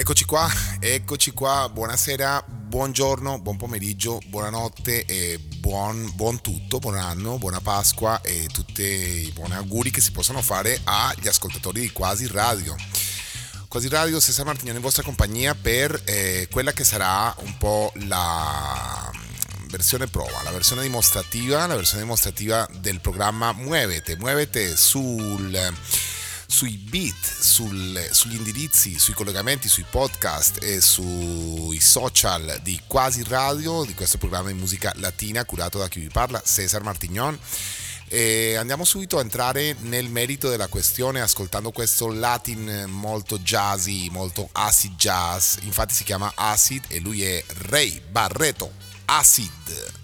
Eccoci qua, buonasera, buongiorno, buon pomeriggio, buonanotte e buon tutto, buon anno, buona Pasqua e tutti i buoni auguri che si possano fare agli ascoltatori di Quasi Radio. Quasi Radio, Cesar Martignon in vostra compagnia per quella che sarà un po' la versione prova, la versione dimostrativa del programma Muevete sui beat, sugli indirizzi, sui collegamenti, sui podcast e sui social di Quasi Radio, di questo programma di musica latina curato da chi vi parla, Cesar Martignon. E andiamo subito a entrare nel merito della questione ascoltando questo Latin molto jazzy, molto acid jazz, infatti si chiama Acid e lui è Ray Barretto, Acid.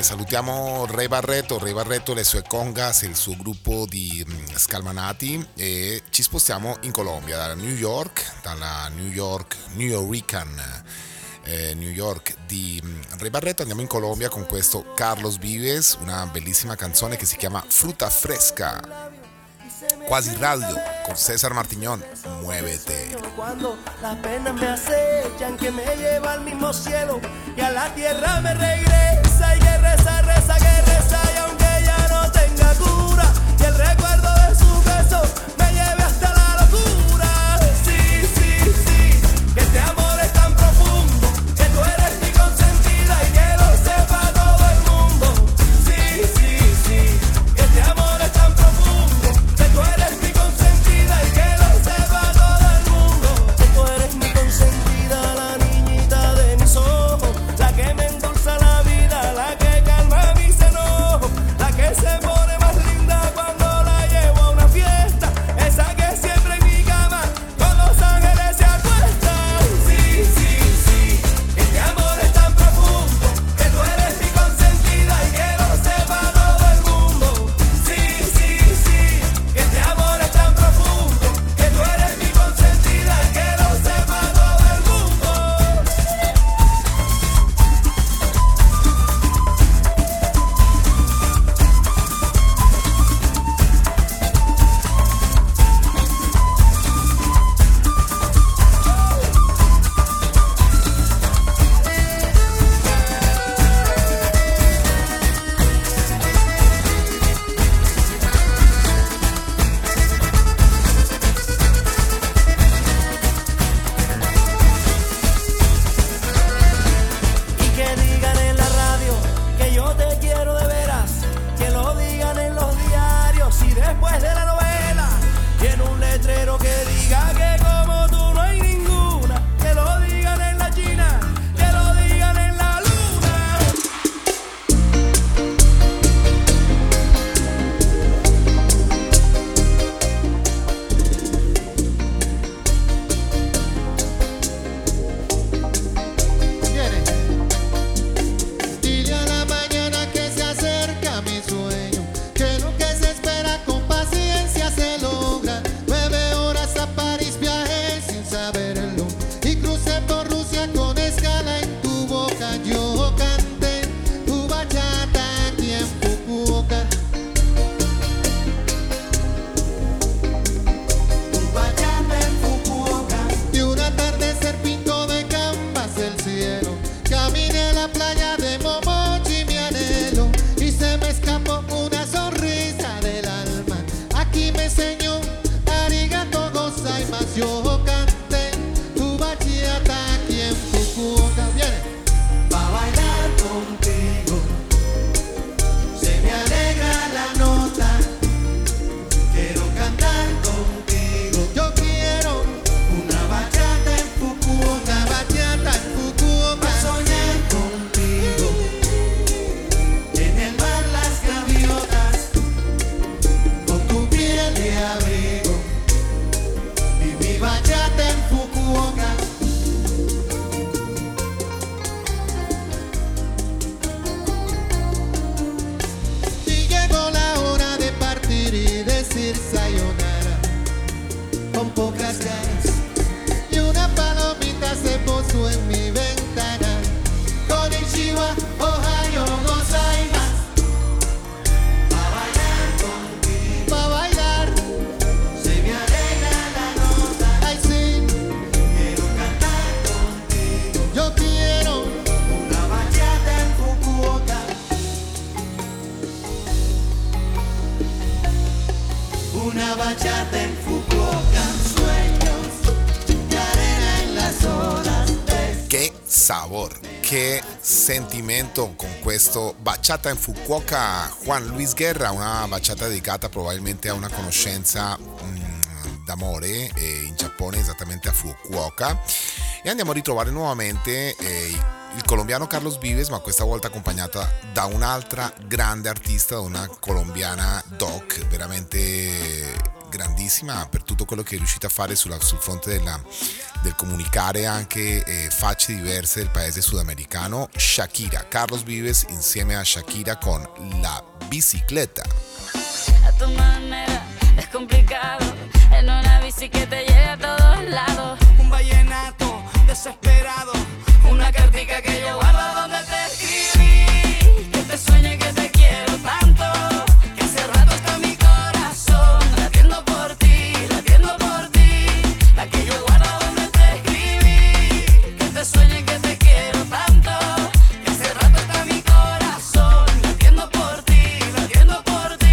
Salutiamo Ray Barretto, le sue congas e il suo gruppo di scalmanati e ci spostiamo in Colombia, dalla New York di Ray Barretto andiamo in Colombia con questo Carlos Vives, una bellissima canzone che si chiama Frutta Fresca. Quasi Radio con Cesar Martignon, muévete. Cuando las penas me acechan, que me lleva al mismo cielo y a la tierra me regresa y que reza y aunque ya no tenga cura y el recuerdo de su beso me lleve hasta la locura. Sí, sí, sí, que te amo. sofocante, tu bachillata aquí en Fukuoka. Viene pa' bailar contigo, se me alegra la nota, quiero cantar contigo. Yo quiero una bachata en Fukuoka, una bachata en Fukuoka, pa' soñar contigo, en el mar las gaviotas, con tu piel de abrigo. Bachata in Fukuoka. Y llegó la hora de partir y decir sayonara, con pocas ganas, y una palomita se posó en mi ventana. Konnichiwa, ohayo gozaimasu. Una bachata en Fukuoka, sueños de arena en las olas. Che sabor, che sentimento con questo Bachata in Fukuoka, Juan Luis Guerra, una bachata dedicata probabilmente a una conoscenza d'amore in Giappone, esattamente a Fukuoka. E andiamo a ritrovare nuovamente il colombiano Carlos Vives, ma questa volta accompagnata da un'altra grande artista, una colombiana doc veramente grandissima per tutto quello che è riuscita a fare sul fronte del comunicare anche facce diverse del paese sudamericano. Shakira, Carlos Vives insieme a Shakira con La Bicicleta. A tu manera es complicado, en una bici que te lleve a todos lados, un vallenato desesperado, una cartica que yo guardo donde te escribí, que te sueñe que te quiero tanto, que hace rato está mi corazón latiendo por ti, latiendo por ti, la que yo guardo donde te escribí, que te sueñe que te quiero tanto, que hace rato está mi corazón latiendo por ti, latiendo por ti.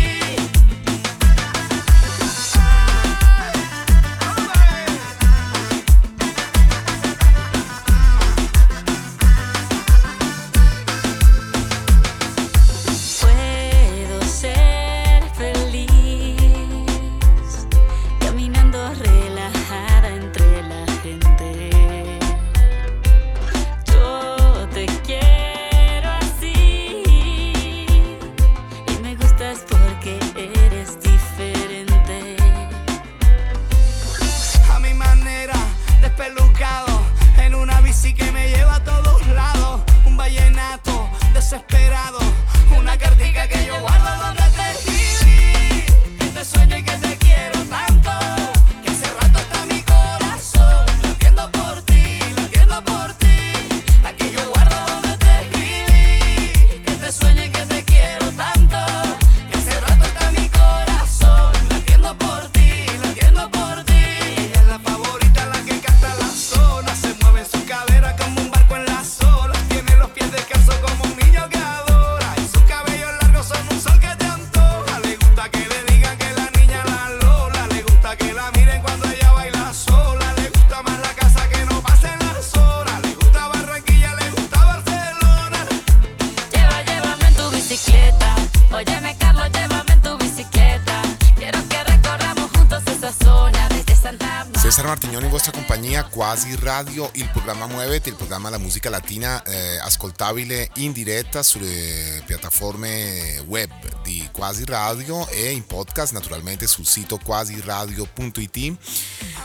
Quasi Radio, il programma Muevete, il programma della musica latina ascoltabile in diretta sulle piattaforme web di Quasi Radio e in podcast naturalmente sul sito quasiradio.it.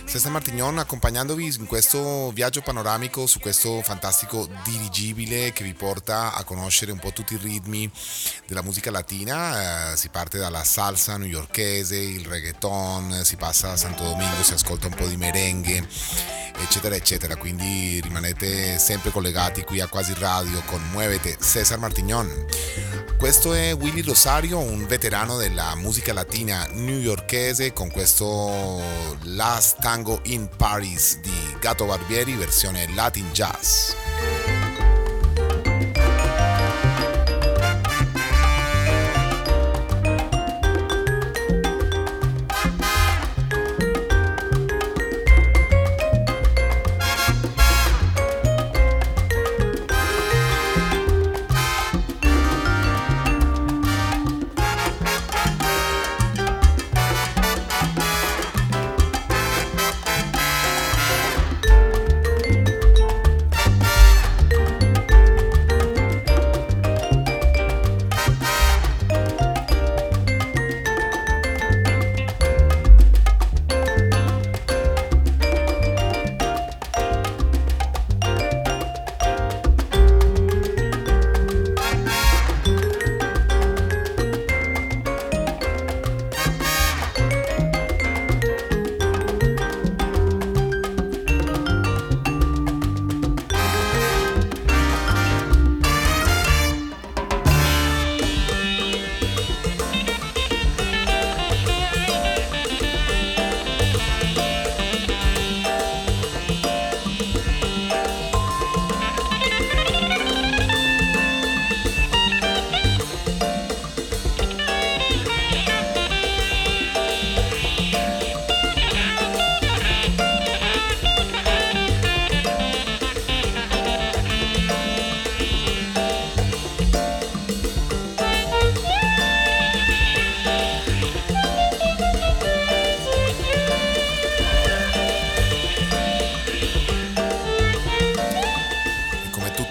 Cesar Martignon accompagnandovi in questo viaggio panoramico su questo fantastico dirigibile che vi porta a conoscere un po' tutti i ritmi della musica latina. Si parte dalla salsa newyorkese, il reggaeton, si passa a Santo Domingo, si ascolta un po' di merengue, eccetera eccetera. Quindi rimanete sempre collegati qui a Quasi Radio con Muevete, Cesar Martignon. Questo è Willy Rosario, un veterano della musica latina newyorkese, con questo Last Tango in Paris di Gato Barbieri, versione Latin Jazz.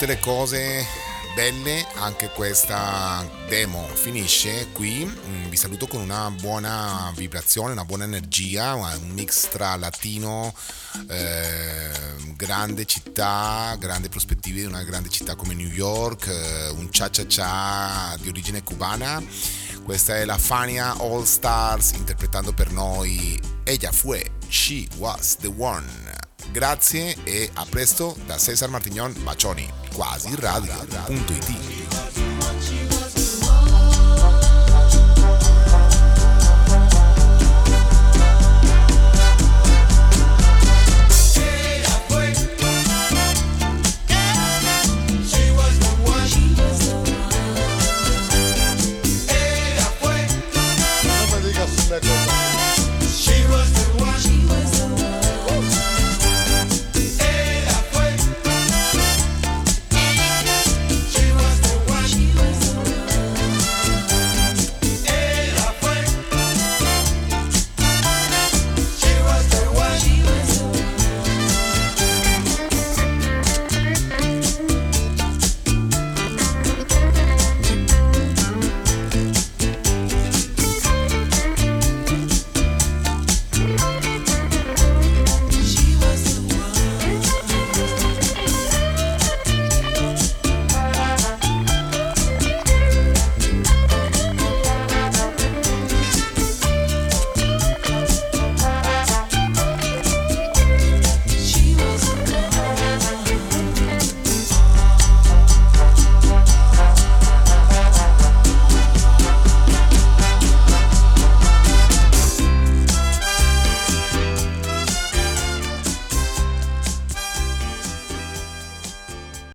tutte le cose belle, anche questa demo finisce qui. Vi saluto con una buona vibrazione, una buona energia, un mix tra latino, grande città, grandi prospettive di una grande città come New York, un cha cha cha di origine cubana. Questa è la Fania All Stars interpretando per noi Ella Fue, She Was The One. Grazie e a presto da Cesar Martignon Bacioni, quasi radio.it.